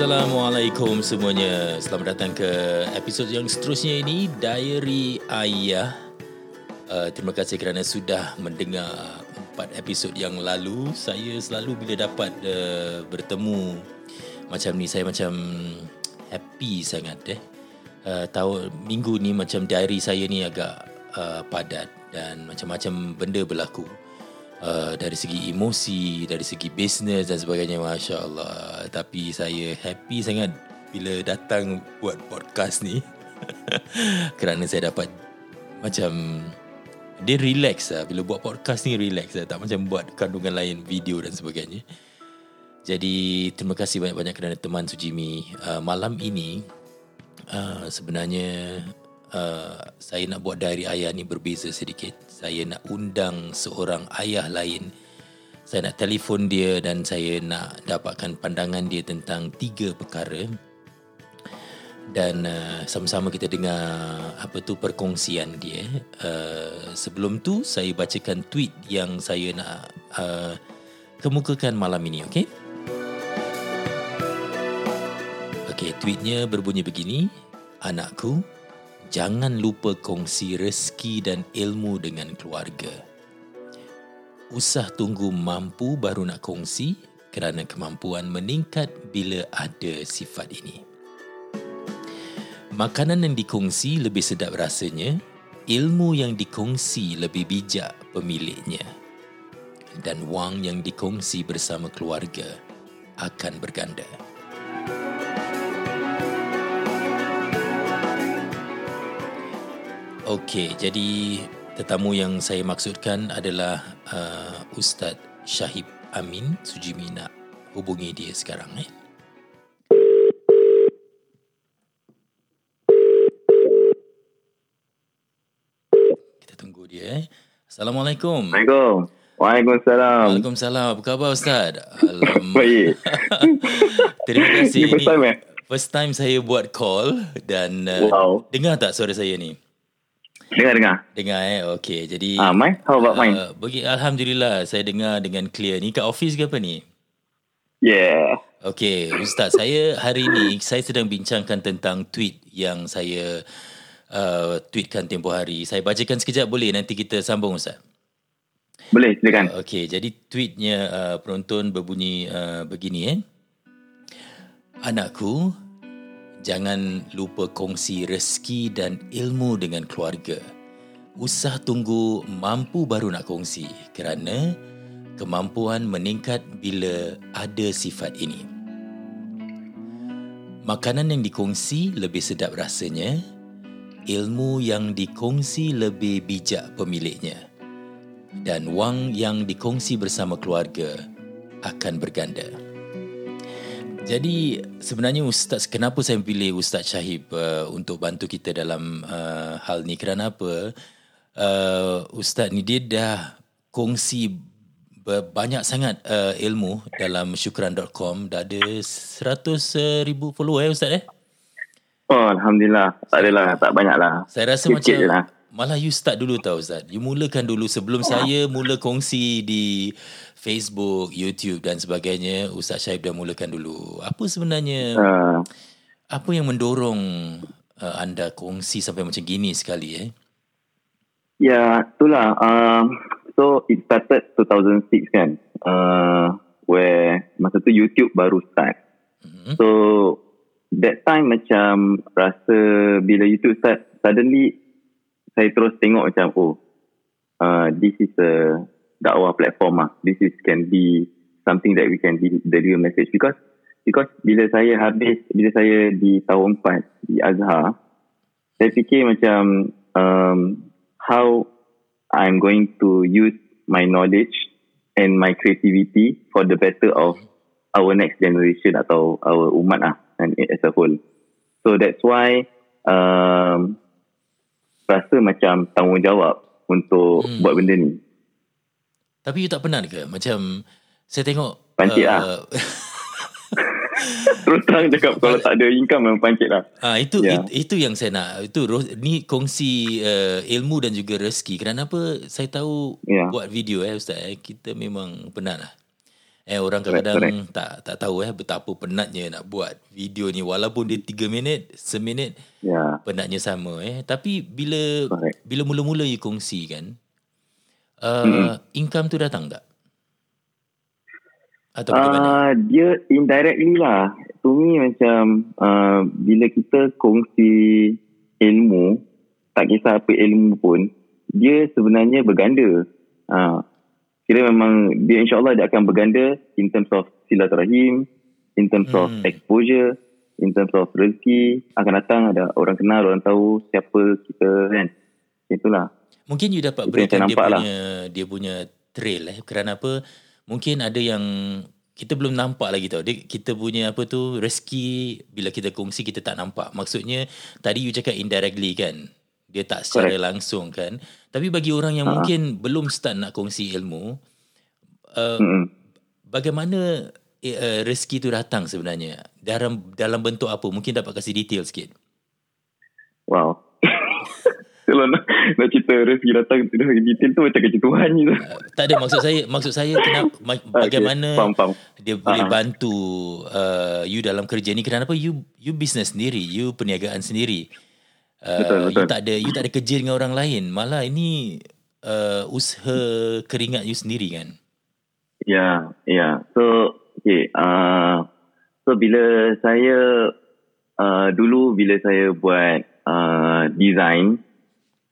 Assalamualaikum semuanya. Selamat datang ke episod yang seterusnya ini, Diary Ayah. Terima kasih kerana sudah mendengar 4 episod yang lalu. Saya selalu bila dapat bertemu macam ni, saya macam happy sangat. Minggu ni macam diary saya ni agak padat dan macam-macam benda berlaku. Dari segi emosi, dari segi bisnes dan sebagainya, Masya Allah. Tapi saya happy sangat bila datang buat podcast ni kerana saya dapat macam dia relax lah. Bila buat podcast ni relax lah, tak macam buat kandungan lain, video dan sebagainya. Jadi terima kasih banyak-banyak kerana teman Sujimi. Malam ini sebenarnya saya nak buat diary ayah ni berbeza sedikit. Saya nak undang seorang ayah lain. Saya nak telefon dia dan saya nak dapatkan pandangan dia tentang 3 perkara. Dan sama-sama kita dengar perkongsian dia. Sebelum tu saya bacakan tweet yang saya nak kemukakan malam ini, okey? Okey, tweetnya berbunyi begini. Anakku, jangan lupa kongsi rezeki dan ilmu dengan keluarga. Usah tunggu mampu baru nak kongsi, kerana kemampuan meningkat bila ada sifat ini. Makanan yang dikongsi lebih sedap rasanya, ilmu yang dikongsi lebih bijak pemiliknya, dan wang yang dikongsi bersama keluarga akan berganda. Okey, jadi tetamu yang saya maksudkan adalah Ustaz Shahib Amin Sujimina. Hubungi dia sekarang. Kita tunggu dia. Assalamualaikum. Waalaikumsalam. Waalaikumsalam. Waalaikumsalam. Apa khabar Ustaz? Baik. Terima kasih. Ini first time saya buat call dan dengar tak suara saya ni? Dengar okey. Jadi Mai, how about Mai? Alhamdulillah saya dengar dengan clear. Ni kat office ke apa ni? Yeah. Okey, Ustaz, saya hari ni saya sedang bincangkan tentang tweet yang saya tweetkan tempoh hari. Saya bacakan sekejap boleh, nanti kita sambung Ustaz? Boleh, silakan. Okey, jadi tweetnya penonton berbunyi begini. Anakku, jangan lupa kongsi rezeki dan ilmu dengan keluarga. Usah tunggu mampu baru nak kongsi, kerana kemampuan meningkat bila ada sifat ini. Makanan yang dikongsi lebih sedap rasanya, ilmu yang dikongsi lebih bijak pemiliknya, dan wang yang dikongsi bersama keluarga akan berganda. Jadi sebenarnya Ustaz, kenapa saya pilih Ustaz Shahib untuk bantu kita dalam hal ni? Kerana apa? Ustaz ni dia dah kongsi banyak sangat ilmu dalam syukran.com. Dah ada 100,000 follower Ustaz Oh, Alhamdulillah. Tak adalah, tak banyak lah. Saya rasa macam lah. Malah you start dulu tau Ustaz. You mulakan dulu sebelum saya mula kongsi di Facebook, YouTube dan sebagainya. Ustaz Shahib dah mulakan dulu. Apa sebenarnya apa yang mendorong anda kongsi sampai macam gini sekali? Ya, itulah. So it started 2006 kan, where masa tu YouTube baru start. So that time macam rasa bila YouTube start, suddenly saya terus tengok macam this is a dakwah platform lah. This is can be something that we can deliver message, because bila saya di tahun 4 di Azhar, saya fikir macam how I'm going to use my knowledge and my creativity for the better of our next generation atau our umat lah, and as a whole. So that's why rasa macam tanggungjawab untuk buat benda ni. Tapi you tak penat ke? Macam saya tengok pancit lah. Terus terang cakap, kalau tak ada income memang pancit lah. Itu yang saya nak. Itu ni kongsi ilmu dan juga rezeki. Kerana apa? Saya tahu buat video Ustaz, kita memang penat lah. Orang kadang-kadang tak tahu betapa penatnya nak buat video ni, walaupun dia 3 minit, seminit, penatnya sama. Tapi bila mula-mula you kongsi kan, income tu datang tak? Atau dia indirectly lah. To me macam bila kita kongsi ilmu, tak kisah apa ilmu pun, dia sebenarnya berganda. Kira memang dia insyaAllah dia akan berganda in terms of silaturahim, in terms of exposure, in terms of rezeki. Akan datang ada orang kenal, orang tahu siapa kita kan. Itulah. Mungkin you dapat berikan dia punya trail kerana apa? Mungkin ada yang kita belum nampak lagi tau. Kita punya apa tu, rezeki bila kita kongsi kita tak nampak. Maksudnya tadi you cakap indirectly kan? Dia tak secara langsung kan. Tapi bagi orang yang mungkin belum start nak kongsi ilmu, bagaimana rezeki tu datang sebenarnya? Dalam bentuk apa? Mungkin dapat kasih detail sikit. Wow. Kalau nak cerita rezeki datang detail tu macam kerja Tuhan je. Tak ada, maksud saya bagaimana faham. Dia boleh bantu you dalam kerja ni. Kenapa you business sendiri, you perniagaan sendiri. Betul. You tak ada kerja dengan orang lain. Malah ini usaha keringat you sendiri kan. Ya. So okay, so bila saya dulu bila saya buat design,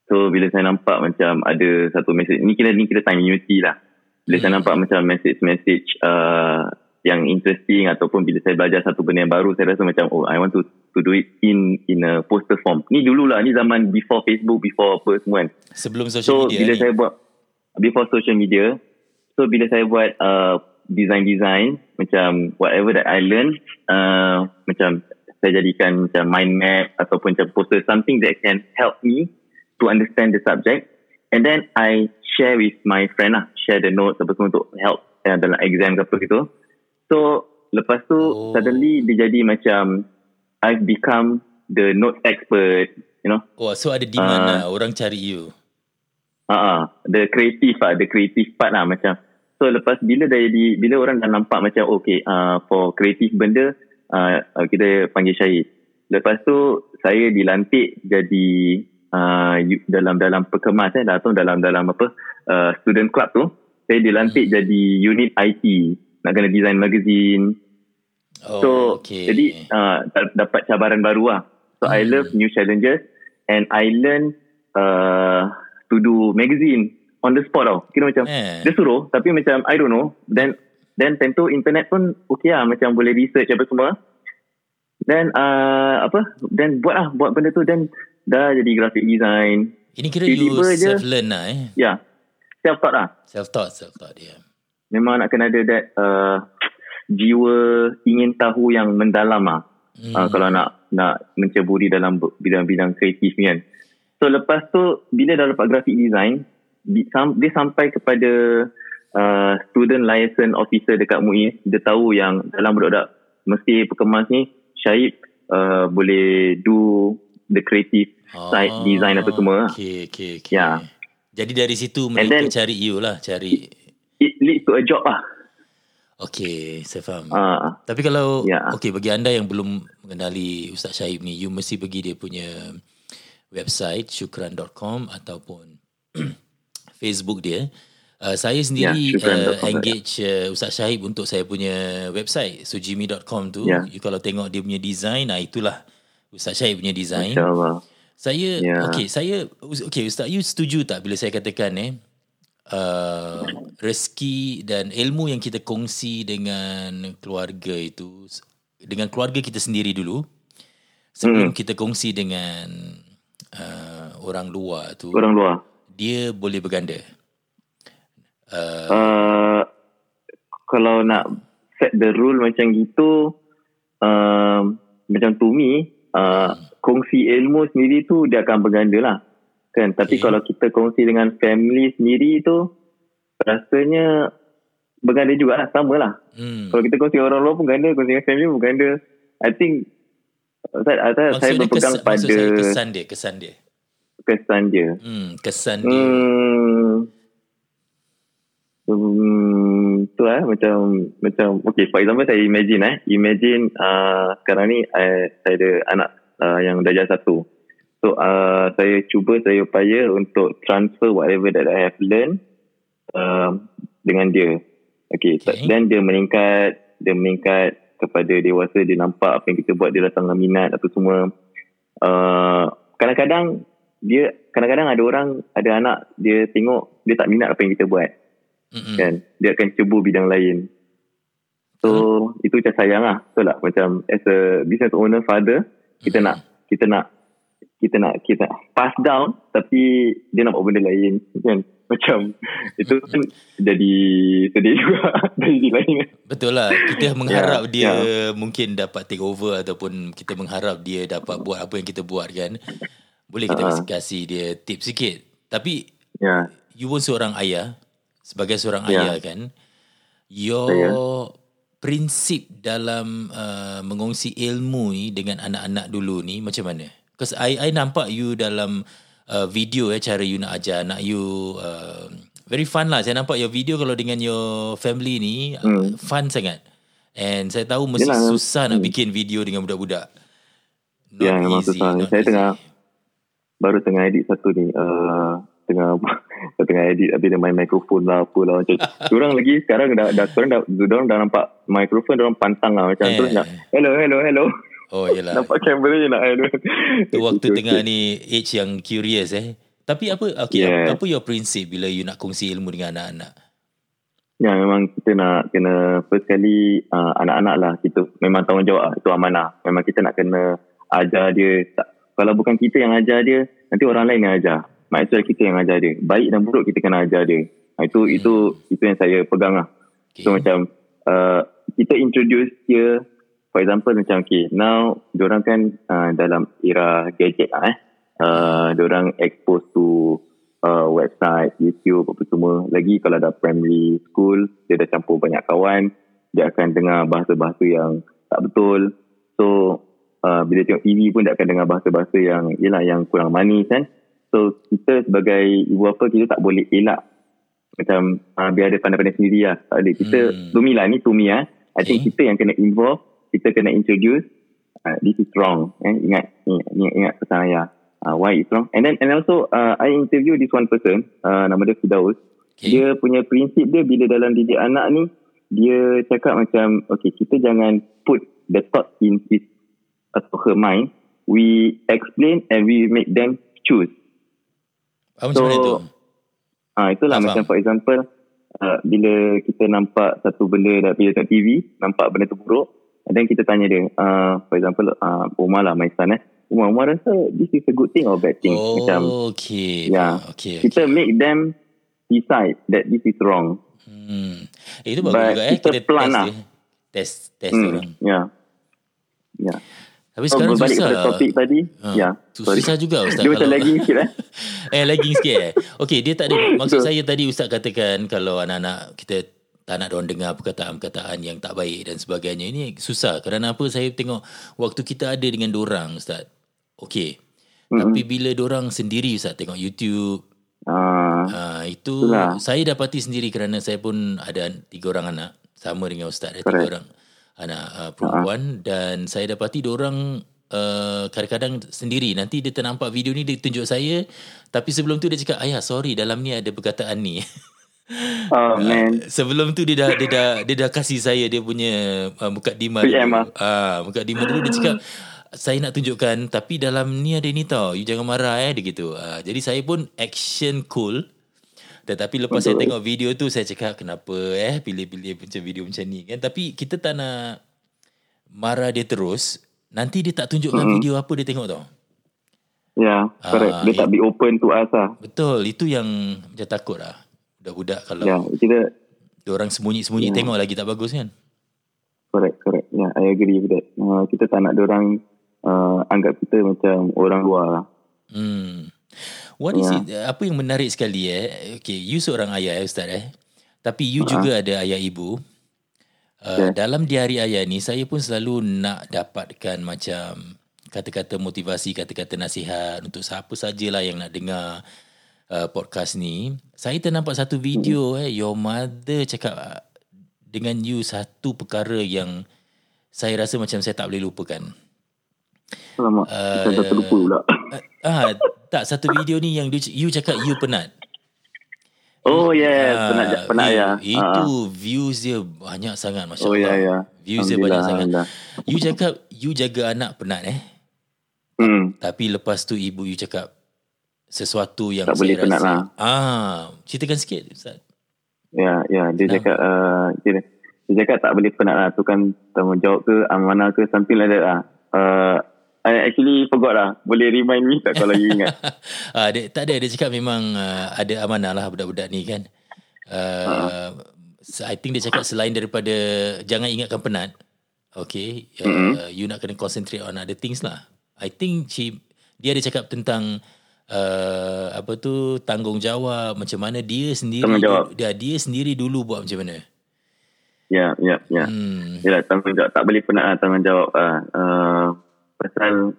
so bila saya nampak macam ada satu message, Ni kira time unity lah. Bila saya nampak macam message yang interesting, ataupun bila saya belajar satu benda yang baru, saya rasa macam I want to do it in a poster form. Ni dululah, ni zaman before Facebook, before apa semua kan. Sebelum social media. So bila saya buat before social media, so bila saya buat design macam whatever that I learn, macam saya jadikan macam mind map ataupun macam poster, something that can help me to understand the subject, and then I share with my friend lah, share the notes apa semua untuk help dalam exam ke apa gitu. So lepas tu suddenly dia jadi macam I've become the note expert, you know. Oh, so ada demand lah, orang cari you. The creative part lah macam. So lepas bila orang dah nampak macam for creative benda, kita panggil Syahid. Lepas tu saya dilantik jadi dalam perkemas atau dalam apa student club tu, saya dilantik jadi unit IT. Nak kena design magazine. Jadi dapat cabaran baru lah. So I love new challenges, and I learn to do magazine on the spot tau. Kira macam dia suruh, tapi macam I don't know. Then tentu internet pun okay lah, macam boleh research apa semua. Then buat benda tu, then dah jadi graphic design. Ini kira you self-learn lah Self-taught yeah. Memang nak kena ada that jiwa ingin tahu yang mendalam lah. Kalau nak menceburi dalam bidang-bidang kreatif ni kan. So lepas tu bila dah dapat graphic design, dia sampai kepada student liaison officer dekat MUI. Dia tahu yang dalam budak-budak mesti perkemas ni, Syahib boleh do the creative side design apa semua. Okay. Yeah. Jadi dari situ mereka cari you lah, cari it leads to a job lah. Okay, saya faham. Tapi kalau bagi anda yang belum mengenali Ustaz Shahib ni, you mesti pergi dia punya website syukran.com ataupun Facebook dia. Saya sendiri engage Ustaz Shahib untuk saya punya website sujimi.com tu. You kalau tengok dia punya design, itulah Ustaz Shahib punya design. InsyaAllah. Ustaz, you setuju tak bila saya katakan rezeki dan ilmu yang kita kongsi dengan keluarga itu, dengan keluarga kita sendiri dulu sebelum kita kongsi dengan orang luar tu, dia boleh berganda. Kalau nak set the rule macam gitu, macam to me kongsi ilmu sendiri tu dia akan berganda lah kan. Tapi kalau kita kongsi dengan family sendiri tu, rasanya berganda jugalah, samalah. Kalau kita kongsi orang luar pun ganda, kongsi dengan family pun ganda. I think saya berpegang pada kesan dia. tu lah macam okay, for example saya imagine sekarang ni saya ada anak yang darjah 1. So saya upaya untuk transfer whatever that I have learned dengan dia. Okay. Dan dia meningkat kepada dewasa, dia nampak apa yang kita buat, dia datang minat apa semua. Kadang-kadang ada anak dia tengok dia tak minat apa yang kita buat. Mm-hmm. Kan? Dia akan cuba bidang lain. So itu macam sayang lah. So lah macam as a business owner father, kita nak pass down tapi dia nampak benda lain kan, macam itu kan jadi sedih juga dari lain. Betul lah, kita mengharap dia mungkin dapat take over ataupun kita mengharap dia dapat buat apa yang kita buat kan. Boleh kita kasih dia tips sikit, tapi you pun seorang ayah, sebagai seorang ayah kan, your prinsip dalam mengongsi ilmu ni dengan anak-anak dulu ni macam mana? Because I nampak you dalam video cara you nak ajar anak you. Very fun lah. Saya nampak your video kalau dengan your family ni. Fun sangat. And saya tahu mesti susah nak bikin video dengan budak-budak. Memang susah. Saya baru tengah edit satu ni. Tengah edit habis dia main mikrofon lah apalah macam. Diorang lagi sekarang dah nampak mikrofon, diorang pantang lah macam terus nak hello. Oh yelah. Nampak kamera je nak air. Tu waktu tengah ni age yang curious Tapi apa your prinsip bila you nak kongsi ilmu dengan anak-anak? Ya, memang kita nak kena first kali anak-anak lah, kita memang tanggungjawab, itu amanah. Memang kita nak kena ajar dia. Kalau bukan kita yang ajar dia, nanti orang lain yang ajar. Maksudnya kita yang ajar dia. Baik dan buruk kita kena ajar dia. Itu yang saya pegang lah. Okay. So macam kita introduce dia. For example macam now diorang kan dalam era gadget diorang expose to website, YouTube apa semua. Lagi kalau dah primary school, dia dah campur banyak kawan, dia akan dengar bahasa-bahasa yang tak betul. So bila tengok TV pun dia akan dengar bahasa-bahasa yang yang kurang manis kan. So kita sebagai ibu bapa, kita tak boleh elak macam biar dia pandai-pandai sendiri lah. Tak ada, kita to me I think kita yang kena involve. Kita kena introduce this is wrong. Ingat pesan ayah, why it's wrong. And also I interview this one person, nama dia Fidaus. Dia punya prinsip dia bila dalam didik anak ni, dia cakap macam kita jangan put the thought in his atau her mind. We explain and we make them choose. Macam mana itu? Itulah. Faham. Macam for example bila kita nampak satu benda bila tengok TV, nampak benda tu buruk, dan kita tanya dia, for example Umar lah, my son Umar rasa this is a good thing or bad thing. Kita make them decide that this is wrong. Itu bagus juga kita plan lah. Test orang. Ya. Tapi sekarang berbalik susah. Berbalik pada topik tadi. Susah juga Ustaz. Dia macam lagging sikit lagging sikit Okay, dia tak ada. Maksud saya tadi Ustaz katakan kalau anak-anak kita tak nak diorang dengar perkataan-perkataan yang tak baik dan sebagainya. Ini susah. Kerana apa, saya tengok waktu kita ada dengan diorang, Ustaz. Okey. Mm-hmm. Tapi bila diorang sendiri, Ustaz, tengok YouTube. Itu itulah. Saya dapati sendiri kerana saya pun ada 3 anak. Sama dengan Ustaz. Ada 3 anak perempuan. Dan saya dapati diorang kadang-kadang sendiri. Nanti dia ternampak video ni, dia tunjuk saya. Tapi sebelum tu dia cakap, ayah sorry dalam ni ada perkataan ni. Sebelum tu dia dah kasih saya dia punya mukadimah dulu. Mukadimah dulu dia cakap saya nak tunjukkan tapi dalam ni ada ni tau, you jangan marah dia gitu. Jadi saya pun action cool. Tetapi lepas saya tengok video tu saya cakap kenapa pilih-pilih macam video macam ni kan. Tapi kita tak nak marah dia terus, nanti dia tak tunjukkan video apa dia tengok tau. Correct. Dia tak be open to us lah. Betul, itu yang macam takut lah budak-budak kalau diorang sembunyi-sembunyi tengok lagi tak bagus kan. Correct. Yeah, I agree with that. Kita tak nak diorang anggap kita macam orang luar lah. What is it? Apa yang menarik sekali okay, you seorang ayah Ustaz tapi you juga ada ayah ibu. Dalam diari ayah ni saya pun selalu nak dapatkan macam kata-kata motivasi, kata-kata nasihat untuk siapa sajalah yang nak dengar podcast ni. Saya ternampak satu video your mother cakap dengan you satu perkara yang saya rasa macam saya tak boleh lupakan. Alamak, saya dah terlupa pula. Tak, satu video ni yang you cakap you penat. Oh yes, penat ya. Itu views dia banyak sangat, Masya Allah. Views dia banyak sangat. You cakap you jaga anak penat tapi lepas tu ibu you cakap sesuatu yang tak saya boleh rasa penat lah. Ceritakan sikit, Ustaz. Ya, dia cakap dia cakap tak boleh penat lah. Tu kan tanggungjawab ke, amanah ke, something like that lah. I actually forgot lah. Boleh remind me tak kalau you ingat? Dia cakap memang ada amanah lah budak-budak ni kan. I think dia cakap selain daripada jangan ingatkan penat, okay, you nak kena concentrate on other things lah. I think dia ada cakap tentang tanggungjawab, macam mana dia sendiri dia sendiri dulu buat macam mana. Ya. Yalah, tanggungjawab tak boleh penat lah, tanggungjawab. Pasal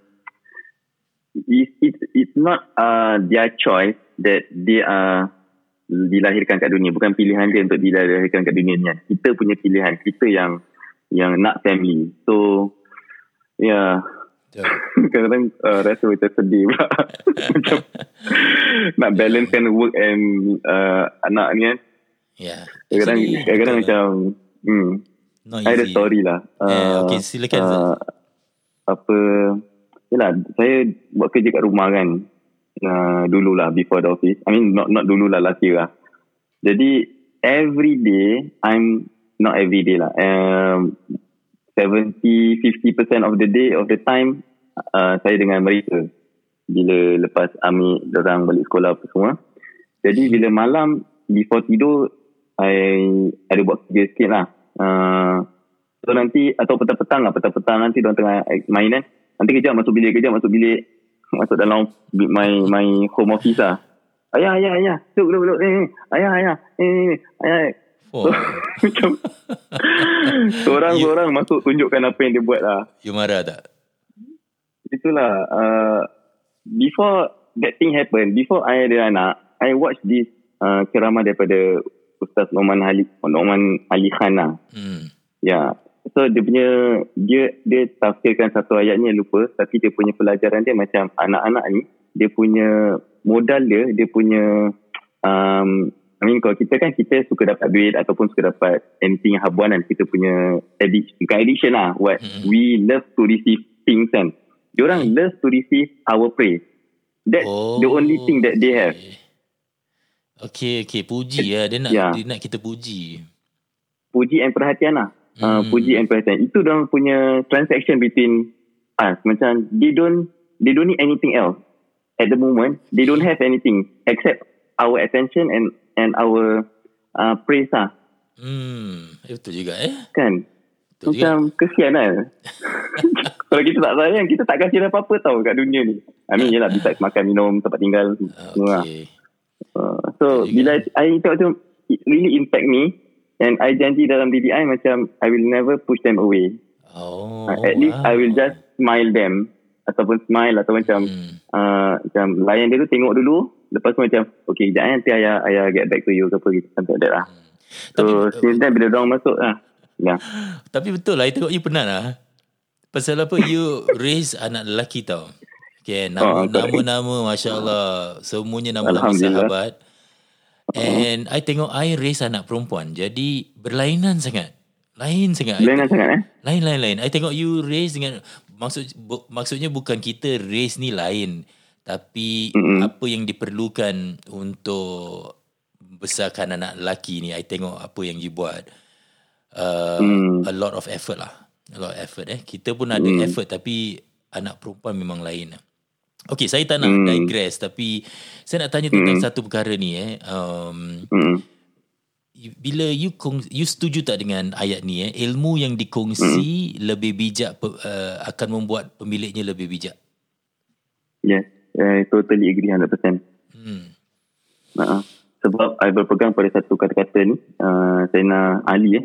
it's not their choice that they are dilahirkan kat dunia. Bukan pilihan dia untuk dilahirkan kat dunia ni. Kita punya pilihan, kita yang nak family. So ya, kadang-kadang rasa macam sedih pula. Macam nak balance kan work and anak ni kan. Yeah. Kadang-kadang macam ada story lah. Okay, silakan. Saya buat kerja kat rumah kan, dululah before the office. I mean not dululah, last year lah. Jadi not every day lah 50% of the day, of the time saya dengan mereka bila lepas ambil dorang balik sekolah apa semua. Jadi bila malam before tidur I ada buat kerja sikit lah. So nanti, atau petang-petang nanti diorang tengah main kan, nanti kejap masuk bilik masuk dalam my home office lah. Ayah duduk macam seorang-seorang masuk tunjukkan apa yang dia buat lah. You marah tak? Itulah, before that thing happen, before I ada anak, I watch this ceramah daripada Ustaz Nouman Ali Khan lah. So dia punya, dia tafsirkan satu ayat ni, lupa, tapi dia punya pelajaran dia macam anak-anak ni, dia punya modal dia punya I mean kalau kita kan, kita suka dapat duit ataupun suka dapat anything habuan kan, kita punya addiction lah, what we love to receive things kan. Diorang love to receive our praise. That's the only thing that they have. Okay, puji lah. Dia nak kita puji and perhatian lah. Puji and perhatian itu diorang punya transaction between us. Macam they don't need anything else at the moment. They don't have anything except our attention and our praise lah. Itu juga kan, itu macam juga. Kesian lah. Kalau kita tak sayang, kita tak kasih apa-apa tau kat dunia ni. I mean yelah, bisa makan, minum, tempat tinggal semua. So bila I tengok tu, it really impact me. And I janji dalam diri I macam I will never push them away. At least I will just smile them, ataupun smile, atau macam macam layan dia tu, tengok dulu, lepas tu macam okay, sekejap nanti ayah get back to you ke apa gitu, something like that lah. So since then bila diorang masuk lah. Tapi betul lah, I tengok you penat lah. Pasal apa, you raise anak lelaki tau. Okay, nama-nama Masya Allah, semuanya nama-nama sahabat. And I tengok I raise anak perempuan, jadi berlainan sangat. Lain sangat. I tengok you raise dengan maksudnya bukan kita raise ni lain, tapi apa yang diperlukan untuk besarkan anak lelaki ni, I tengok apa yang you buat. A lot of effort. Kita pun ada effort, tapi anak perempuan memang lain. Okay, saya tak nak digress, tapi saya nak tanya tentang satu perkara ni. Bila you setuju tak dengan ayat ni? Ilmu yang dikongsi lebih bijak, akan membuat pemiliknya lebih bijak. Yes, I totally agree 100%. Sebab I berpegang pada satu kata-kata ni, Sayyidina Ali,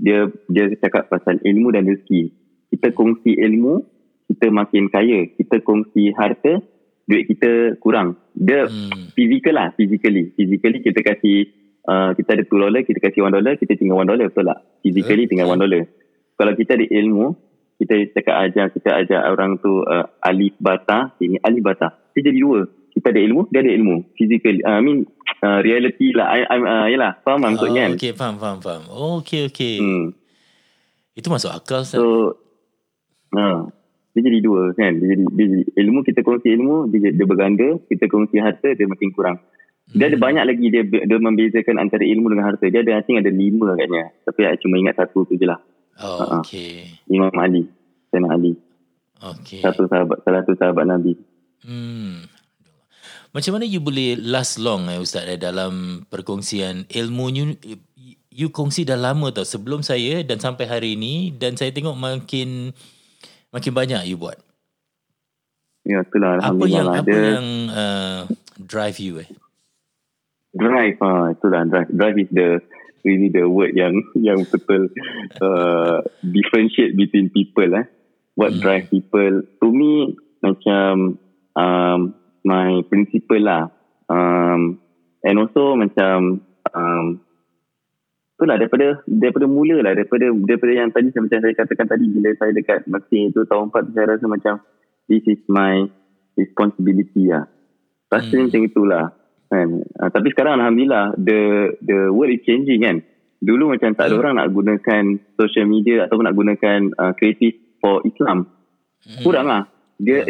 dia cakap pasal ilmu dan rezeki. Kita kongsi ilmu, kita makin kaya. Kita kongsi harta, duit kita kurang. Dia fizikal lah, physically. Kita kasih kita ada $2, kita kasih $1, kita tinggal $1, betul tak? Physically tinggal $1. Kalau kita ada ilmu, kita cakap ajar, kita ajar orang tu alif bata, ini alif bata. Dia jadi dua. Kita ada ilmu, dia ada ilmu. Physical, I mean reality lah. Yalah, faham maksudnya kan? Okay, faham. Okay. Itu masuk akal. So, dia jadi dua kan? Dia jadi ilmu, kita kongsi ilmu, dia berganda, kita kongsi harta, dia makin kurang. Dia ada banyak lagi, dia membezakan antara ilmu dengan harta. Dia ada, I think ada 5 katnya. Tapi saya cuma ingat satu tu je lah. Oh, okay. Imam Ali, Sayyidina Ali. Okay. Salah satu sahabat Nabi. Macam mana you boleh last long Ustaz dalam perkongsian ilmu you kongsi dah lama tau, sebelum saya dan sampai hari ini, dan saya tengok makin banyak you buat. Ya, itulah alhamdulillah. Apa yang drive you? Drive, itulah drive. Drive is the word yang betul differentiate between people. What drive people? To me, macam my principle lah. And also macam itulah daripada mula lah, daripada yang tadi macam saya katakan tadi, bila saya dekat Mesir itu tahun 4, saya rasa macam this is my responsibility lah. Rasa macam itulah. Kan? Tapi sekarang alhamdulillah the world is changing kan. Dulu macam tak ada orang nak gunakan social media ataupun nak gunakan kreatif for Islam. Kurang lah. Dia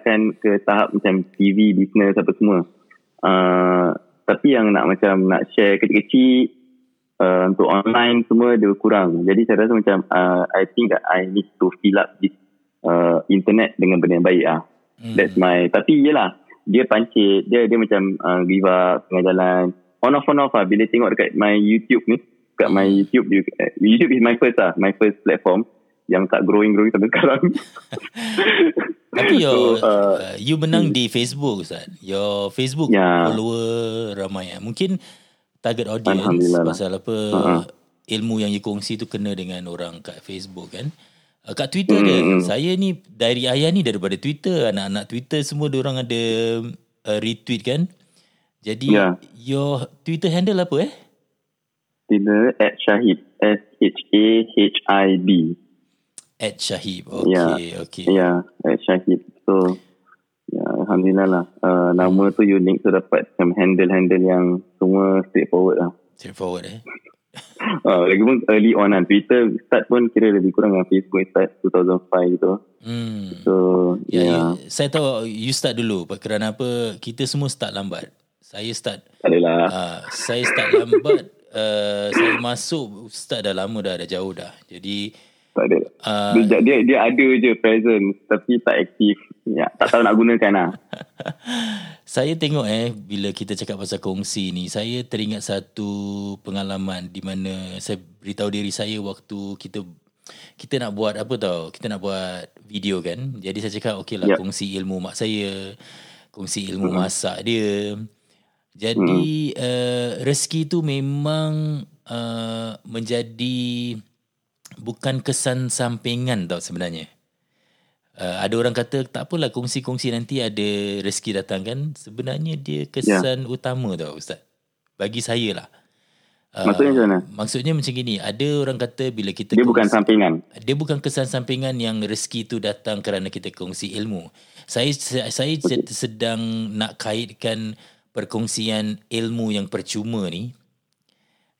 akan ke tahap macam TV, business apa semua. Tapi yang nak share kecil-kecil untuk online semua dia kurang. Jadi saya rasa macam I think that I need to fill up this internet dengan benda yang baik lah. That's my, tapi yelah, dia pancit, dia macam give up tengah jalan, on off lah. Bila tengok dekat my YouTube ni, dekat my YouTube is my first platform yang tak growing sampai sekarang. Tapi you menang di Facebook, Ustaz. Your Facebook follower ramai mungkin target audience pasal apa ilmu yang you kongsi tu kena dengan orang kat Facebook kan. Kat Twitter dia, saya ni Diary Ayah ni daripada Twitter, anak-anak Twitter semua diorang ada retweet kan. Jadi your Twitter handle apa? Twitter @Shahib, SHAHIB. @Shahib. Okay. @Shahib. So alhamdulillah lah. Nama tu unik, so dapat handle-handle yang semua straightforward lah. Lagipun early on lah, Twitter start pun kira lebih kurang dengan Facebook start 2005 gitu. So saya tahu you start dulu kerana apa, kita semua start lambat. Saya start lambat. Saya masuk start dah lama dah jauh dah. Jadi tak ada. Dia ada je present tapi tak aktif. Tak tahu nak gunakan lah. Saya tengok bila kita cakap pasal kongsi ni, saya teringat satu pengalaman di mana saya beritahu diri saya waktu kita nak buat apa tau, kita nak buat video kan. Jadi saya cakap okey lah, kongsi ilmu mak saya, kongsi ilmu masak dia. Jadi rezeki tu memang menjadi bukan kesan sampingan tau sebenarnya. Ada orang kata tak apalah, kongsi-kongsi nanti ada rezeki datang kan. Sebenarnya dia kesan utama tau Ustaz, bagi saya lah. Maksudnya macam mana? Maksudnya macam gini, ada orang kata bila kita dia kongsi, bukan sampingan, dia bukan kesan sampingan yang rezeki tu datang kerana kita kongsi ilmu. Saya sedang nak kaitkan perkongsian ilmu yang percuma ni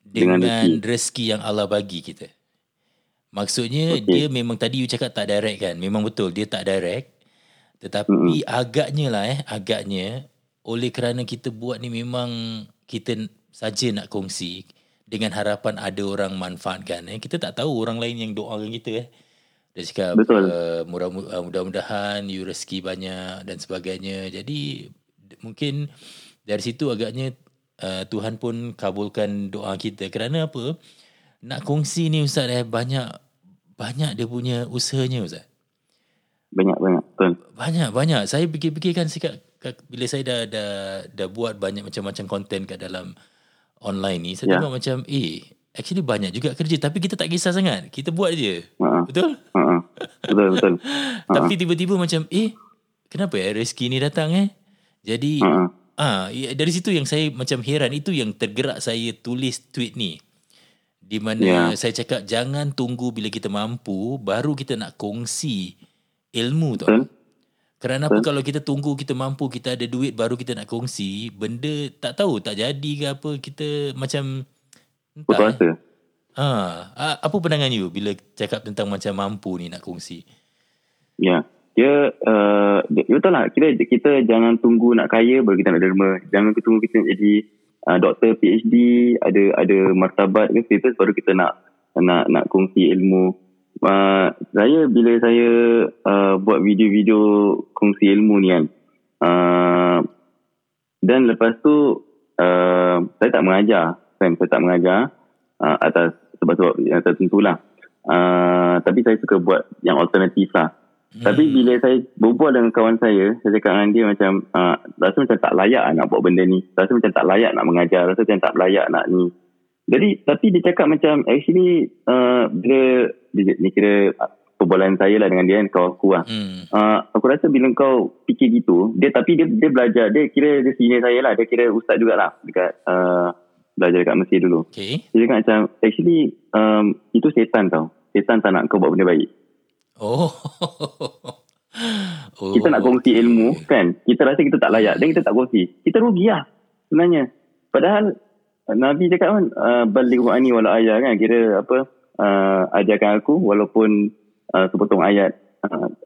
dengan rezeki yang Allah bagi kita. Maksudnya dia memang tadi you cakap tak direct kan. Memang betul dia tak direct. Tetapi agaknya oleh kerana kita buat ni memang kita saja nak kongsi dengan harapan ada orang manfaatkan. Kita tak tahu orang lain yang doakan kita. Dia cakap mudah-mudahan you rezeki banyak dan sebagainya. Jadi mungkin dari situ agaknya Tuhan pun kabulkan doa kita. Kerana apa? Nak kongsi ni Ustaz banyak dia punya usahanya Ustaz. Banyak betul. Banyak. Saya fikir-fikirkan bila saya dah buat banyak macam-macam konten kat dalam online ni, saya tengok macam actually banyak juga kerja, tapi kita tak kisah sangat. Kita buat je. Betul? Betul. Tapi tiba-tiba macam kenapa rezeki ni datang? Jadi Dari situ yang saya macam heran, itu yang tergerak saya tulis tweet ni. Di mana saya cakap jangan tunggu bila kita mampu baru kita nak kongsi ilmu tu. Kerana apa, kalau kita tunggu kita mampu, kita ada duit baru kita nak kongsi, benda tak tahu tak jadi ke apa, kita macam entah. Apa pandangan you bila cakap tentang macam mampu ni nak kongsi? Ya. You tahu lah, kita jangan tunggu nak kaya baru kita nak derma. Jangan tunggu kita jadi doktor, PhD, ada martabat ke status baru kita nak kongsi ilmu. Saya buat video-video kongsi ilmu ni kan, dan lepas tu saya tak mengajar kan, atas sebab-sebab yang tertentu lah, tapi saya suka buat yang alternatif lah. Tapi bila saya berbual dengan kawan saya cakap dengan dia macam rasa macam tak layak nak buat benda ni, rasa macam tak layak nak mengajar, rasa macam tak layak nak ni. Jadi tapi dia cakap macam actually dia kira perbualan saya lah dengan dia kan, kawan aku lah. Aku rasa bila kau fikir gitu, dia belajar, dia kira dia senior saya lah, dia kira ustaz jugalah dekat belajar dekat Mesir dulu. Okay. Dia cakap macam actually itu setan tau. Setan tak nak kau buat benda baik. Kita nak kongsi ilmu kan, kita rasa kita tak layak dan kita tak kongsi, kita rugi lah sebenarnya. Padahal Nabi cakap kan, balighu anni walau ayah kan, kira apa, ajarkan aku walaupun sepotong ayat.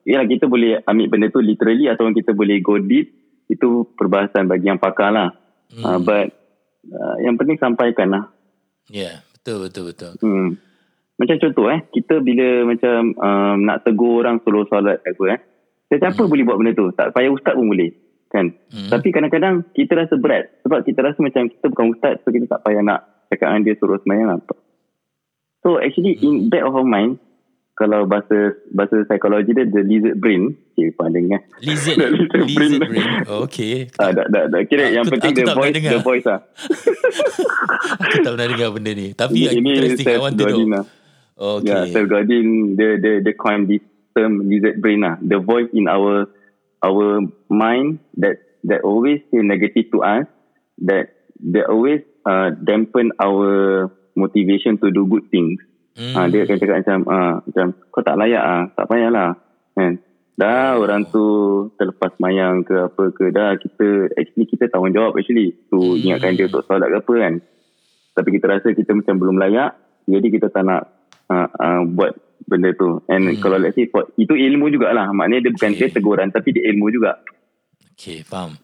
Yalah, kita boleh ambil benda tu literally atau kita boleh go deep, itu perbahasan bagi yang pakar lah. But yang penting sampaikan lah. Betul. Macam contoh kita bila macam nak tegur orang suruh solat aku siapa boleh buat benda tu, tak payah ustaz pun boleh kan. Tapi kadang-kadang kita rasa berat sebab kita rasa macam kita bukan ustaz, so kita tak payah nak cakap dengan dia suruh semayang apa. So actually in back of our mind, kalau bahasa psikologi dia the lizard brain, lizard brain. Okay. Tak kira yang penting the voice lah. Aku tak pernah dengar benda ni, tapi interesting, I want to know. Okay. Yeah, Seth Godin dia coined this term lizard brain lah, the voice in our mind that always say negative to us, that always dampen our motivation to do good things. Dia akan cakap macam kau tak layak ah, tak payahlah kan, dah orang tu terlepas mayang ke apa ke, dah kita tanggungjawab actually tu, ingatkan dia untuk solat ke apa kan, tapi kita rasa kita macam belum layak, jadi kita tak nak buat benda tu. And kalau let's say itu ilmu jugalah, maknanya dia bukan teguran tapi dia ilmu juga. Okay, faham.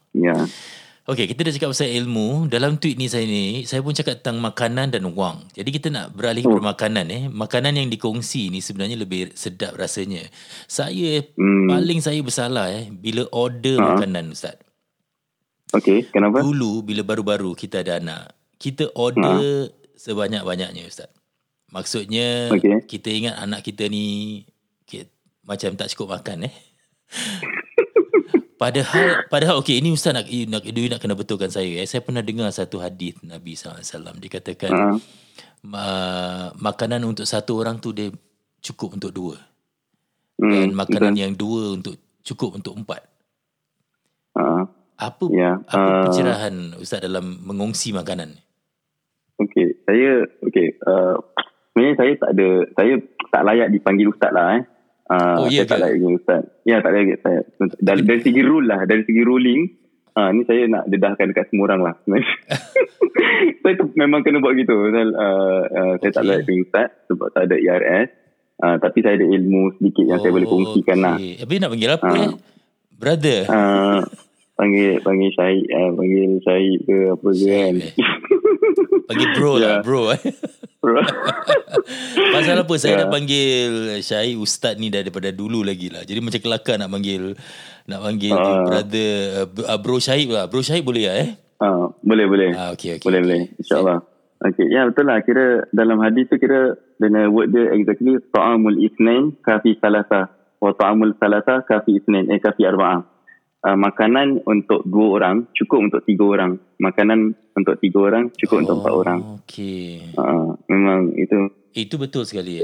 Okay, kita dah cakap pasal ilmu. Dalam tweet ni saya pun cakap tentang makanan dan wang. Jadi kita nak beralih ke makanan. Makanan yang dikongsi ni sebenarnya lebih sedap rasanya. Saya paling saya bersalah bila order makanan, Ustaz. Okay, kenapa? Dulu bila baru-baru kita ada anak, kita order sebanyak-banyaknya, Ustaz. Maksudnya kita ingat anak kita ni macam tak cukup makan. Padahal okey, ini Ustaz nak kena betulkan saya. Saya pernah dengar satu hadis Nabi SAW, dia katakan makanan untuk satu orang tu dia cukup untuk dua. Dan makanan yang dua cukup untuk empat. Apa pencerahan Ustaz dalam mengongsi makanan? Saya tak layak dipanggil ustaz lah. Tak layak dipanggil ustaz. Ya, tak layak saya. Dari segi rule lah, dari segi ruling, ni saya nak dedahkan dekat semua orang lah. Saya memang kena buat gitu. Saya tak layak dipanggil ustaz sebab tak ada IRS. Tapi saya ada ilmu sedikit yang saya boleh kongsikan lah. Tapi nak panggil apa brother? Panggil Syahid, panggil Syahid ke apa ke kan. Panggil bro. Bro. Pasal apa saya dah panggil Syahid Ustaz ni daripada dulu lagi lah. Jadi macam kelakar nak panggil brother, bro Syahid lah. Bro Syahid boleh lah. Boleh. Boleh. InsyaAllah. Okay, ya betul lah. Kira dalam hadis tu kira dengan word dia exactly ta'amul isnain kafi salasa wa ta'amul salasa kafi isnain kafi arba'ah. Makanan untuk dua orang cukup untuk tiga orang. Makanan untuk tiga orang cukup untuk empat orang. Okey. Memang itu. Itu betul sekali.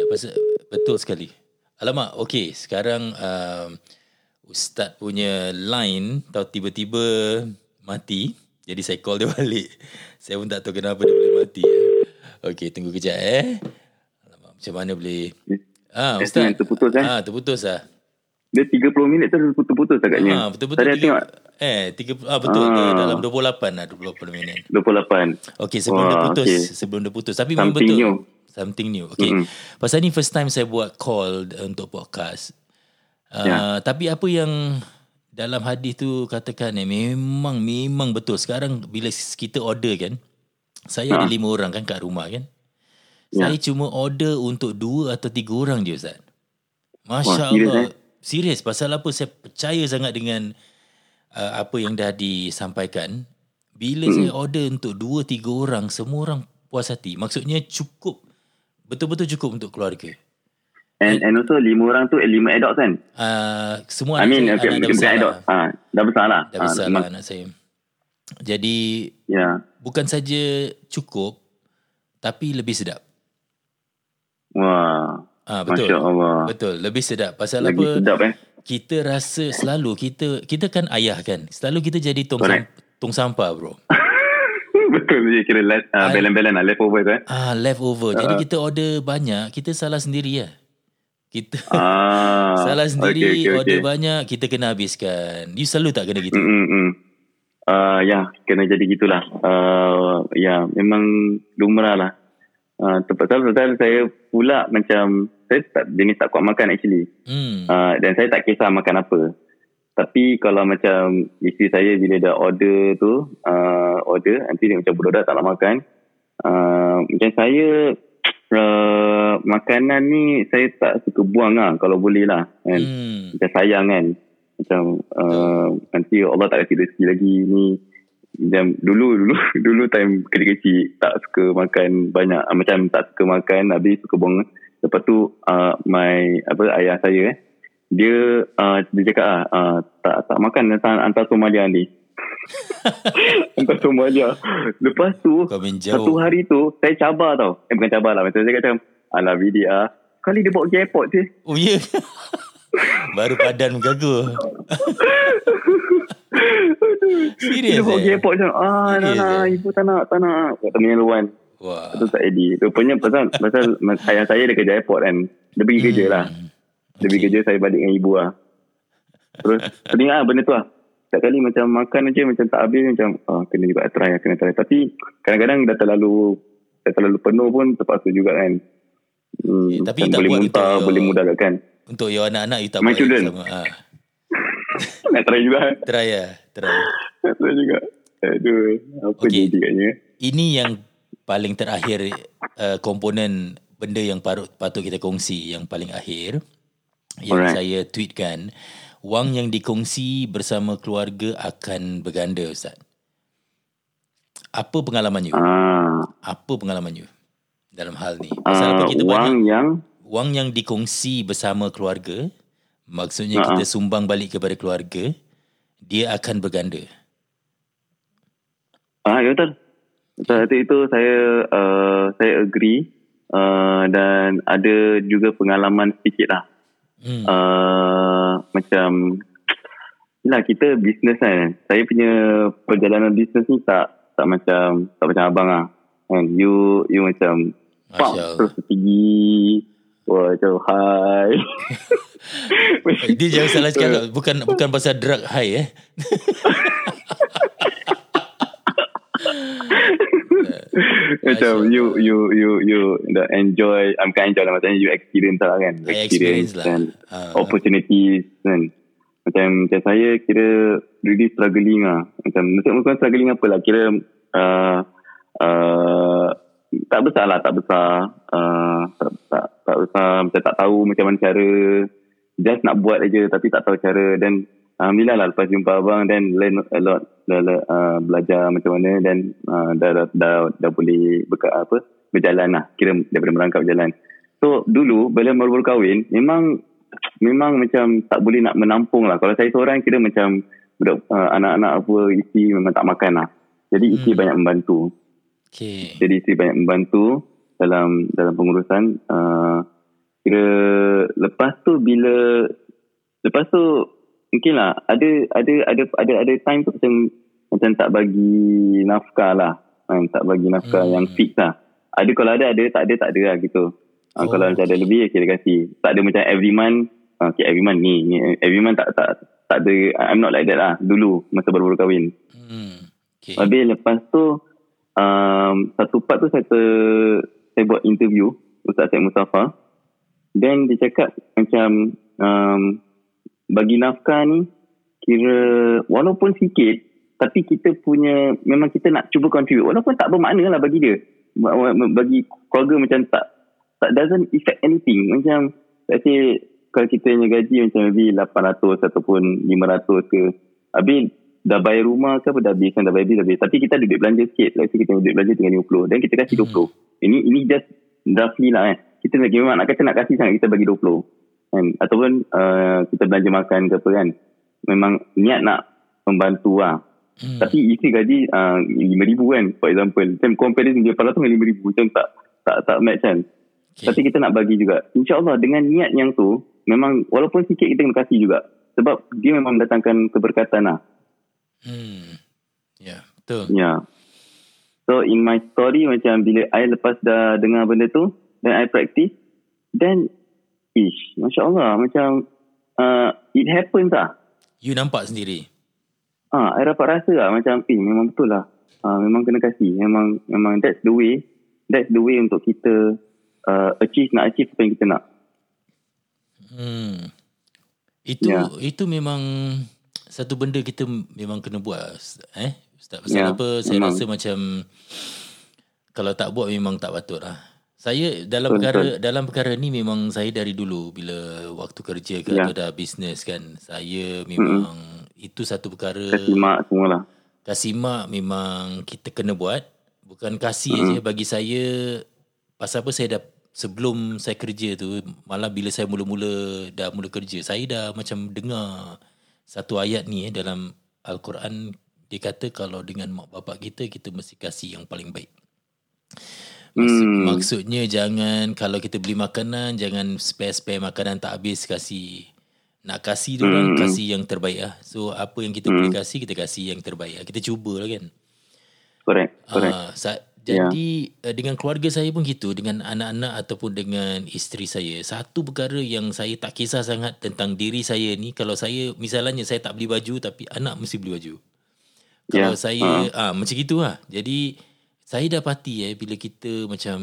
Betul sekali. Alamak. Okey. Sekarang Ustaz punya line tahu tiba-tiba mati. Jadi saya call dia balik. Saya pun tak tahu kenapa dia boleh mati. Okey, tunggu kejap Alamak, macam mana boleh? Ustaz terputus terputus lah. Dia 30 minit terus putus-putus agaknya. Betul-betul tadi tengok 30 betul ke dalam 28 minit. 28. Okey, sebelum dia putus, sebelum dia putus. Tapi memang betul. Something new. Okey. Mm-hmm. Pasal ni first time saya buat call untuk podcast. Tapi apa yang dalam hadis tu katakan memang betul. Sekarang bila kita order kan, saya ada 5 orang kan kat rumah kan. Saya cuma order untuk 2 atau 3 orang je, Ustaz. Masya Allah. Serius, pasal apa saya percaya sangat dengan apa yang dah disampaikan. Bila saya order untuk 2-3 orang, semua orang puas hati. Maksudnya cukup, betul-betul cukup untuk keluarga. And also 5 orang tu 5 adults kan? Semua anak besar lah. Dah besar lah. Dah besar lah anak saya. Jadi bukan saja cukup, tapi lebih sedap. Wah, betul. Masya Allah. Betul, lebih sedap. Pasal lagi apa? Sedap, kita rasa selalu kita kan ayah kan. Selalu kita jadi tong sampah, bro. Betul, dia kira belen-belen lah, leftover kan? Leftover. Jadi kita order banyak, kita salah sendiri lah. Kita salah sendiri, order banyak, kita kena habiskan. You selalu tak kena gitu? Kena jadi gitulah. Memang lumrah lah. Tepat-tepat saya pula macam, saya jenis tak kuat makan actually. Dan saya tak kisah makan apa. Tapi kalau macam isteri saya bila dah order tu, nanti dia macam budak tak nak makan. Macam saya... makanan ni saya tak suka buang lah kalau boleh lah kan. Macam sayang kan, macam nanti Allah tak kasih rezeki lagi ni. Macam dulu time kecil-kecil tak suka makan banyak, macam tak suka makan habis suka buang. Lepas tu ayah saya dia dia cakap tak makan hantar Somalia ni. Entah semua dia. Lepas tu satu hari tu saya cabar tau. Bukan cabar lah, macam saya kata ala video kali dia bawa ke airport je. Oh ya. Baru padan gagal. Serius. Dia bawa ke airport je. Ibu tak nak terminal 1. Wah. Itu tak edit. Rupanya pasal ayah saya dia kerja airport kan. Dia pergi kerja lah. Dia pergi kerja, saya balik dengan ibu lah. Terus teringat benda tu lah. Setiap kali macam makan aja, macam tak habis, macam kena juga try. Tapi kadang-kadang dah terlalu penuh pun terpaksa juga kan. Tapi tak boleh buat muntah, boleh mudah kan. Untuk your anak-anak, you tak buat sama. Nak try juga. Try. Nak try juga. Aduh, apa ni dikatnya. Ini yang paling terakhir, komponen benda yang patut kita kongsi, yang paling akhir. Yang saya tweetkan. Wang yang dikongsi bersama keluarga akan berganda, Ustaz. Apa pengalaman you? Apa pengalaman you dalam hal ni? Pasal apa kita wang yang dikongsi bersama keluarga, maksudnya kita sumbang balik kepada keluarga, dia akan berganda. Betul. Itu saya agree, dan ada juga pengalaman sedikit lah. Macam lah kita bisnes kan. Saya punya perjalanan bisnes ni tak macam abang lah kan. You macam pop terus tinggi. Wah, jauh high. Dia jangan salah cakap. Bukan pasal drug high Macam you dah enjoy, bukan enjoy lah, macam you experience lah kan, experience lah and opportunities kan. Macam saya kira really struggling lah, bukan struggling apa lah, kira tak besar, macam tak tahu macam mana cara, just nak buat aja tapi tak tahu cara. Dan alhamdulillah lah, lepas jumpa abang dan learn a lot, belajar macam mana, dan dah boleh berjalan lah, kira daripada merangkap berjalan. So dulu bila baru kahwin memang macam tak boleh nak menampung lah. Kalau saya seorang kira macam anak-anak apa isteri memang tak makan lah. Jadi isteri banyak membantu. Jadi isteri banyak membantu dalam pengurusan. Kira lepas tu mungkin lah ada time tu macam macam tak bagi nafkah lah, tak bagi nafkah yang fix lah. Ada kalau ada tak ada lah gitu. Kalau macam ada lebih, okay, dia kasi. Tak ada macam every month, okay, every month ni every month tak ada. I'm not like that lah dulu masa baru-baru kahwin. Okay. Habis lepas tu satu part tu saya buat interview Ustaz Syed Mustafa. Then dia cakap macam bagi nafkah ni kira walaupun sikit, tapi kita punya memang kita nak cuba contribute walaupun tak bermakna lah bagi dia, bagi keluarga macam tak doesn't affect anything. Macam let's say kalau kita punya gaji macam maybe 800 ataupun 500 ke, habis dah bayar rumah ke apa, dah habis kan, dah habis. Tapi kita ada duit belanja sikit. Let's say kita ada duit belanja tinggal 50. Dan kita kasih 20. Ini just roughly lah kan. Kita memang nak kasih sangat, kita bagi 20. Kan? Ataupun kita belanja makan ke apa kan. Memang niat nak membantu lah. Tapi isi gaji 5,000 kan, for example. Macam comparison dia 800 dengan 5,000. Macam tak match kan. Okay. Tapi kita nak bagi juga. InsyaAllah dengan niat yang tu, memang walaupun sikit kita kena kasih juga. Sebab dia memang mendatangkan keberkatan lah. Ya, betul. Ya. So in my story macam bila I lepas dah dengar benda tu, then I practice, then Masya Allah macam it happens lah. You nampak sendiri. I dapat rasa lah macam memang betul lah. Memang kena kasih. Memang that's the way. That's the way untuk kita nak achieve apa yang kita nak. Itu itu memang satu benda kita memang kena buat Ustaz. Pasal apa saya rasa macam kalau tak buat memang tak patut lah. Saya dalam perkara ni memang saya dari dulu bila waktu kerja ke atau dah bisnes kan, saya memang itu satu perkara kasih mak semualah. Kasih mak memang kita kena buat. Bukan kasih je bagi saya. Pasal apa saya dah sebelum saya kerja tu, malah bila saya mula kerja, saya dah macam dengar satu ayat ni dalam Al-Quran. Dia kata kalau dengan mak bapak kita, kita mesti kasih yang paling baik. Maksudnya jangan, kalau kita beli makanan, jangan spare-spare makanan tak habis kasih. Nak kasih diorang, kasih yang terbaik lah. So apa yang kita boleh kasih, kita kasih yang terbaik lah. Kita cubalah kan. Correct. Jadi dengan keluarga saya pun gitu, dengan anak-anak ataupun dengan isteri saya. Satu perkara yang saya tak kisah sangat tentang diri saya ni, kalau saya misalnya saya tak beli baju, tapi anak mesti beli baju. Kalau saya macam gitu lah. Jadi saya dapati bila kita macam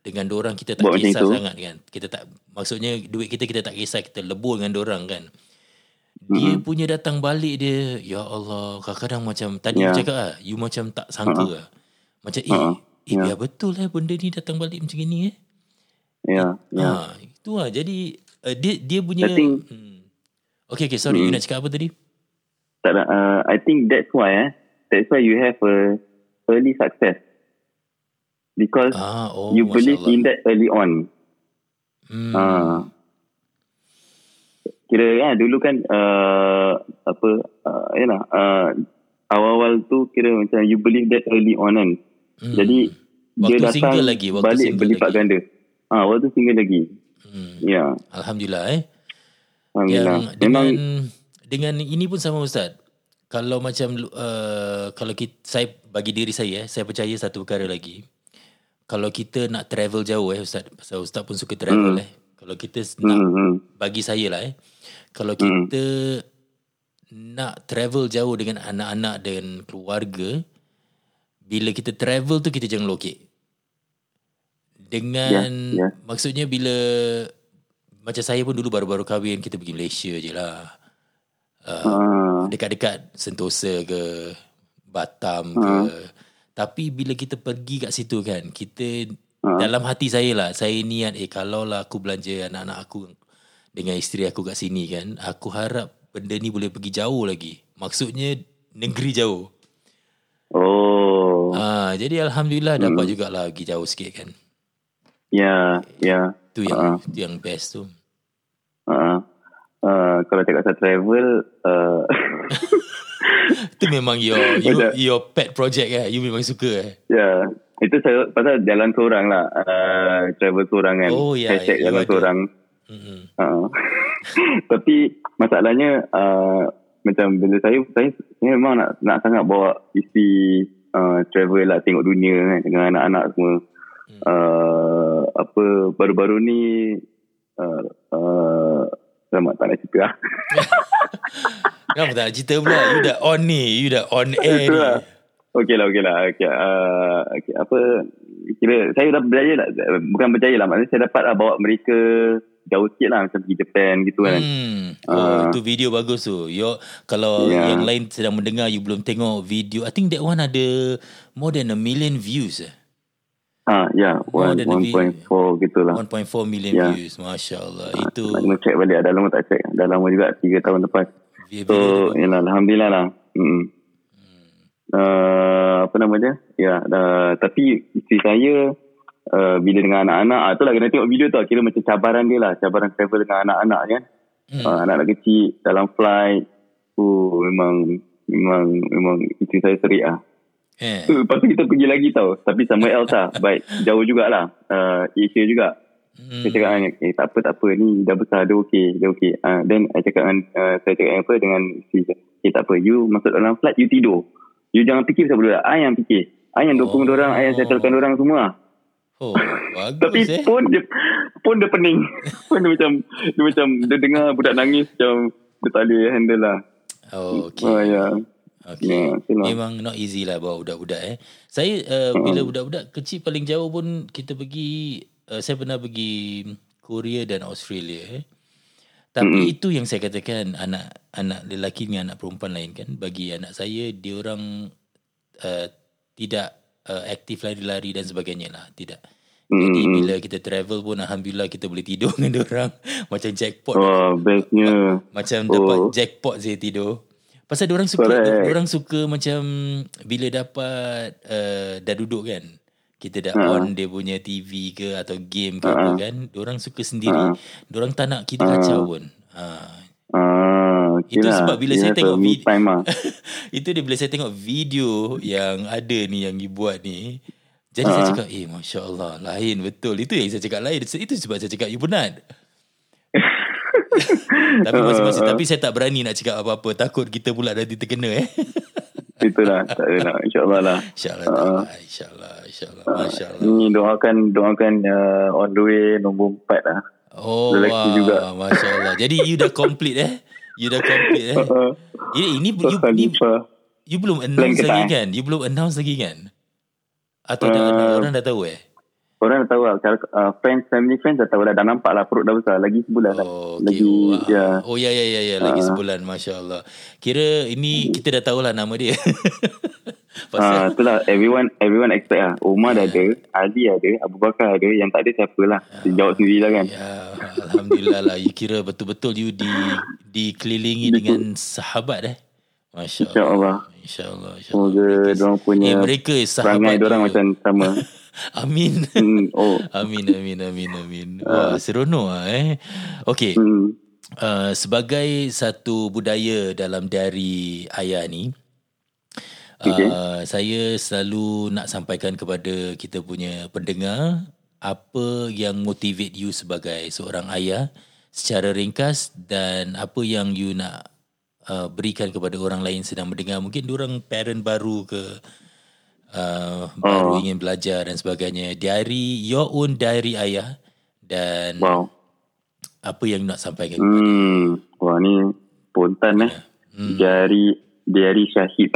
dengan dorang kita tak buat kisah sangat kan. Kita tak, maksudnya duit kita tak kisah, kita lebur dengan dorang kan. Dia punya datang balik dia, ya Allah, kadang-kadang macam tadi cakap lah, you macam tak sangka lah. Macam biar betul lah benda ni datang balik macam ni itu lah. Jadi dia punya Okay sorry, you nak cakap apa tadi? Tak ada, I think that's why you have a early success, because you believe in that early on. Kira dulu kan awal-awal tu kira macam you believe that early on kan. Jadi waktu dia datang lagi, balik berlipat ganda. Waktu single lagi. Ya. Alhamdulillah. Yang dengan ini pun sama Ustaz. Kalau macam saya bagi diri saya, saya percaya satu perkara lagi. Kalau kita nak travel jauh Ustaz, pasal Ustaz pun suka travel Kalau kita nak bagi saya lah kalau kita nak travel jauh dengan anak-anak dan keluarga, bila kita travel tu kita jangan lokek. Dengan maksudnya bila macam saya pun dulu baru-baru kahwin, kita pergi Malaysia je lah. Dekat-dekat Sentosa ke Batam ke. Tapi bila kita pergi kat situ kan, kita dalam hati saya lah, saya niat kalau lah aku belanja anak-anak aku dengan isteri aku kat sini kan, aku harap benda ni boleh pergi jauh lagi. Maksudnya negeri jauh. Jadi Alhamdulillah dapat jugalah pergi jauh sikit kan. Ya. Itu yang best tu. Kalau cakap saya travel itu memang your pet project you memang suka Itu saya pasal jalan seorang lah, travel seorang kan. Hashtag jalan seorang. Tapi masalahnya macam benda saya memang nak sangat bawa isteri travel lah, tengok dunia kan, dengan anak-anak semua. Baru-baru ni selamat tak nak cerita lah. Kenapa tak nak cerita pula? You dah on ni, you dah on air ni. Okey lah. Saya dah berjaya lah, bukan berjaya lah, maksudnya saya dapat lah bawa mereka jauh sikit lah, macam pergi Japan gitu kan. Itu video bagus tu. Yo, kalau yang lain sedang mendengar, you belum tengok video, I think that one ada more than a million views. Ya, 1.4 gitu lah. 1.4 million views, Masya Allah. Itu nak check balik, dah lama tak check. Dah lama juga, 3 tahun lepas. So, yalah, Alhamdulillah lah. Tapi isteri saya bila dengan anak-anak, itulah kena tengok video tu, kira macam cabaran dia lah, cabaran travel dengan anak-anak kan. Anak-anak kecil dalam flight tu, memang isteri saya serik lah. Lepas tu kita pergi lagi tau, tapi sama Elsa baik, jauh jugalah, Asia juga. Saya cakap dengan tak apa ni dah besar, dia okey. Then saya cakap dengan isteri saya, tak apa, you masuk dalam flight, you tidur, you jangan fikir pasal budak, I yang fikir, I yang dukung dorang, I yang settlekan dorang semua. Bagus. Tapi pun dia pening. Pun dia macam dia dengar budak nangis, macam dia tak boleh handle lah. Memang not easy lah bawa budak-budak Saya bila budak-budak kecil paling jauh pun kita pergi, saya pernah pergi Korea dan Australia Tapi itu yang saya katakan, anak lelaki dengan anak perempuan lain kan. Bagi anak saya, diorang tidak aktif lari-lari dan sebagainya lah, tidak. Jadi bila kita travel pun Alhamdulillah kita boleh tidur dengan diorang. Macam jackpot. Bestnya. Macam dapat jackpot saya tidur. Pasal diorang suka, diorang suka macam bila dapat dah duduk kan, kita dah on dia punya TV ke atau game ke apa kan, diorang suka sendiri. Diorang tak nak kita kacau pun. Itu sebab bila saya tengok video itu dia, bila saya tengok video yang ada ni, yang you buat ni, jadi saya cakap Masya Allah, lain betul. Itu yang saya cakap lain. Itu sebab saya cakap you penat. Tapi masih-masih tapi saya tak berani nak cakap apa-apa, takut kita pula dah terkena Itulah, tak ada nak, InsyaAllah lah. InsyaAllah. Masya Allah. Ini doakan on the way nombor 4 lah. Lelaki juga. Masya Allah. Jadi you dah complete You dah complete. You belum announce lagi kan? Atau orang dah tahu Orang dah tahu lah. Family friends dah tahu lah. Dah nampak lah, perut dah besar. Lagi sebulan lah. Ya. Lagi sebulan. Masya Allah. Kira ini kita dah tahu lah nama dia. Itulah, everyone expect lah. Umar dah ada, Ali ada, Abu Bakar ada. Yang tak ada siapa lah, jawab sendiri lah kan. Alhamdulillah lah. You kira betul-betul you dikelilingi dengan sahabat Masya Allah. InsyaAllah. Mereka punya perangai diorang macam sama. Amin. Amin. Wah, seronok Okay. Sebagai satu budaya dalam Diary Ayah ni, saya selalu nak sampaikan kepada kita punya pendengar apa yang motivate you sebagai seorang ayah secara ringkas, dan apa yang you nak berikan kepada orang lain sedang mendengar. Mungkin diorang parent baru ke, baru ingin belajar dan sebagainya. Diary, your own Diary Ayah, dan apa yang nak sampaikan kepada wah, ni spontan Diary Syahib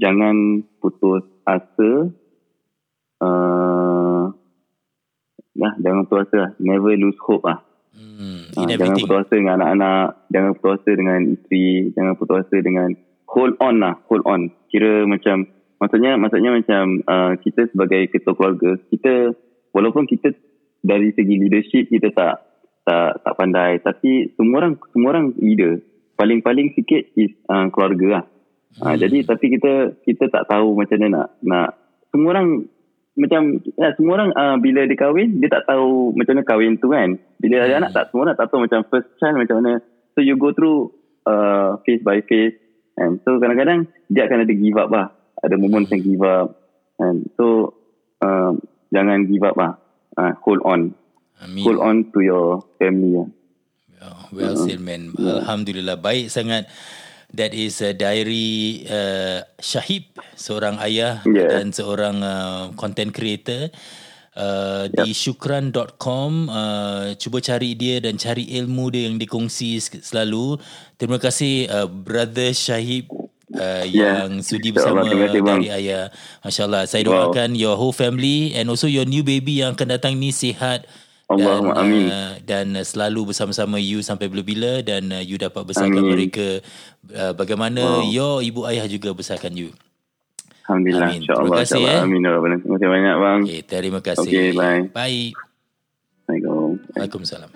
jangan putus asa. Jangan putus asa, never lose hope jangan putus asa dengan anak-anak, jangan putus asa dengan isteri, jangan putus asa dengan hold on. Kira macam maksudnya macam kita sebagai ketua keluarga, kita walaupun kita dari segi leadership kita tak pandai, tapi semua orang leader, paling-paling sikit is keluarga lah. Jadi tapi kita tak tahu macam mana nak semua orang macam semua orang bila dia kahwin, dia tak tahu macam mana kahwin tu kan. Bila ada anak, tak tahu macam first child macam mana. So you go through phase by phase, and so kadang-kadang dia akan ada give up lah, ada moment yang give up, and so jangan give up lah. Hold on to your family lah. Well said, man. Alhamdulillah, baik sangat. That is Diary Shahib, seorang ayah dan seorang content creator di syukran.com. Cuba cari dia dan cari ilmu dia yang dikongsi selalu. Terima kasih Brother Shahib yang sudi bersama Diary Ayah. Masya Allah. Saya doakan your whole family and also your new baby yang akan datang ni sihat. Allahumma amin, dan selalu bersama-sama you sampai bila-bila, dan you dapat besarkan mereka bagaimana your ibu ayah juga besarkan you. Alhamdulillah. Amin. Terima kasih amin. Terima kasih banyak bang. Okay, terima kasih. Okay, bye. Bye. Waalaikumsalam.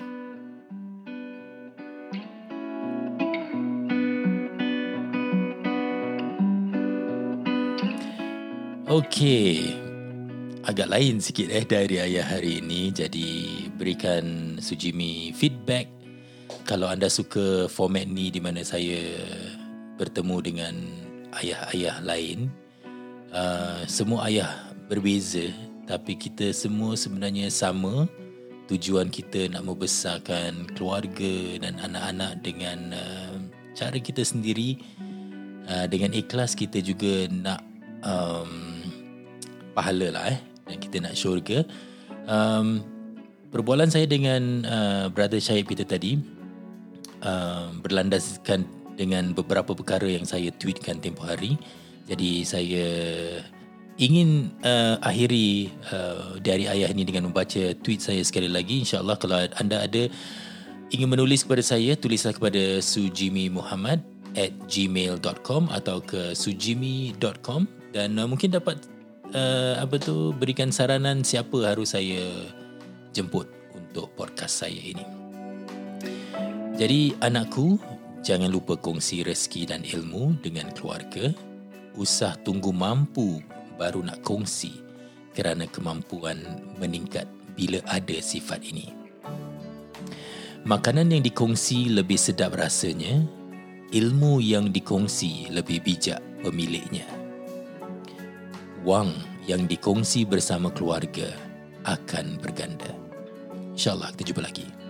Okay, agak lain sikit Diary Ayah hari ini. Jadi berikan Sujimi feedback kalau anda suka format ni, di mana saya bertemu dengan ayah-ayah lain. Semua ayah berbeza, tapi kita semua sebenarnya sama. Tujuan kita nak membesarkan keluarga dan anak-anak dengan cara kita sendiri, dengan ikhlas. Kita juga nak pahala lah dan kita nak syurga. Perbualan saya dengan Brother Syahib kita tadi berlandaskan dengan beberapa perkara yang saya tweetkan tempoh hari. Jadi saya ingin akhiri Diary Ayah ini dengan membaca tweet saya sekali lagi. InsyaAllah kalau anda ada ingin menulis kepada saya, tulislah kepada sujimi.com atau ke sujimi.com, dan mungkin dapat berikan saranan siapa harus saya jemput untuk podcast saya ini. Jadi anakku, jangan lupa kongsi rezeki dan ilmu dengan keluarga. Usah tunggu mampu baru nak kongsi, kerana kemampuan meningkat bila ada sifat ini. Makanan yang dikongsi lebih sedap rasanya, ilmu yang dikongsi lebih bijak pemiliknya. Wang yang dikongsi bersama keluarga akan berganda. InsyaAllah, kita jumpa lagi.